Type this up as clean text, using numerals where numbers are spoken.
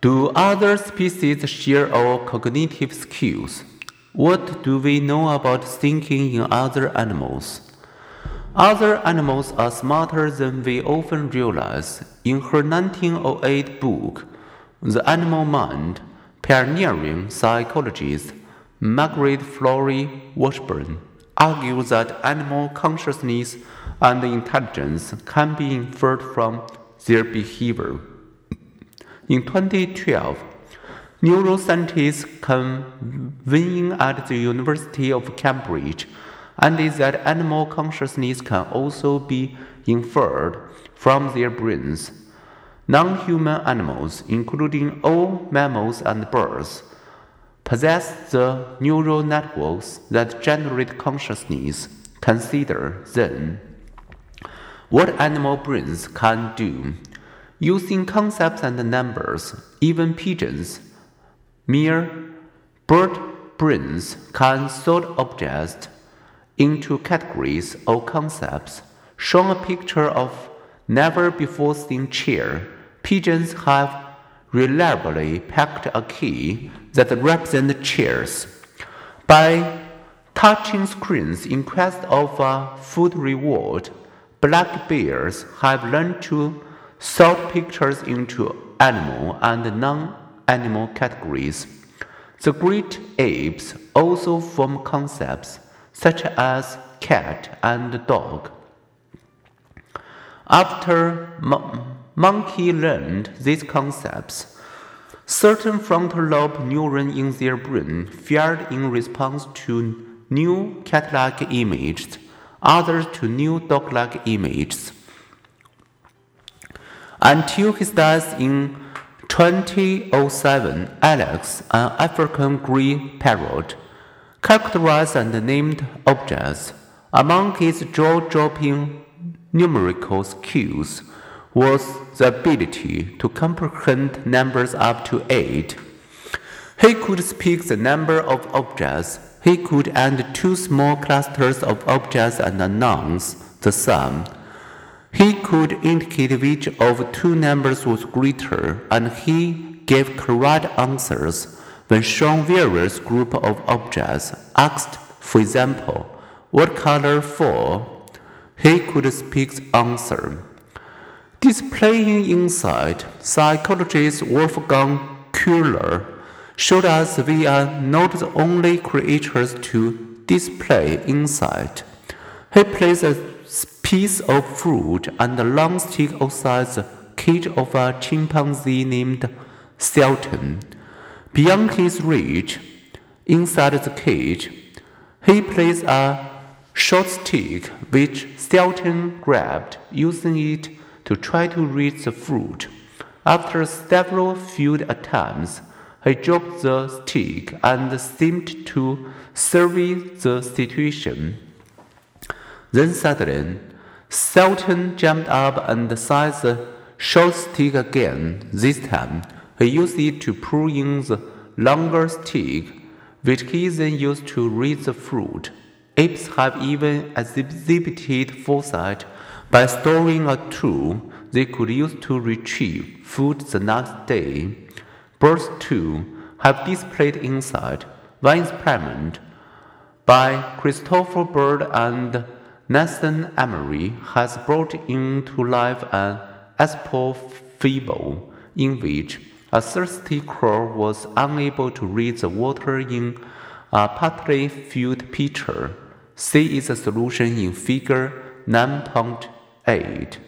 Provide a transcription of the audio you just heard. Do other species share our cognitive skills? What do we know about thinking in other animals? Other animals are smarter than we often realize. In her 1908 book, The Animal Mind, pioneering psychologist Margaret Flory Washburn argues that animal consciousness and intelligence can be inferred from their behavior. In 2012, neuroscientists convened at the University of Cambridge and that animal consciousness can also be inferred from their brains. Non-human animals, including all mammals and birds, possess the neural networks that generate consciousness. Consider, then, what animal brains can do. Using concepts and numbers, even pigeons, mere bird brains can sort objects into categories or concepts. Shown a picture of never-before-seen chair, pigeons have reliably packed a key that represents chairs. By touching screens in quest of a food reward, black bears have learned to sort pictures into animal and non-animal categories. The great apes also form concepts such as cat and dog. After monkey learned these concepts, certain frontal lobe neurons in their brain fired in response to new cat-like images, others to new dog-like images. Until his death in 2007, Alex, an African grey parrot, characterized and named objects. Among his jaw-dropping numerical skills was the ability to comprehend numbers up to 8. He could speak the number of objects. He could add two small clusters of objects and announce the sum. He could indicate which of two numbers was greater, and he gave correct answers when shown various groups of objects. Asked, for example, what color 4? He could speak the answer. Displaying insight, psychologist Wolfgang Kühler showed us we are not the only creatures to display insight. He placed a piece of fruit and a long stick outside the cage of a chimpanzee named Stelton. Beyond his reach, inside the cage, he placed a short stick which Stelton grabbed, using it to try to reach the fruit. After several failed attempts, he dropped the stick and seemed to survey the situation. Then suddenly, Sultan jumped up and seized the short stick again. This time, he used it to pull in the longer stick, which he then used to reach the fruit. Apes have even exhibited foresight by storing a tool they could use to retrieve food the next day. Birds, too, have displayed insight. One experiment by Christopher Bird and Nathan Emery has brought into life an Aesop fable in which a thirsty crow was unable to reach the water in a partly filled pitcher. See its solution in figure 9.8.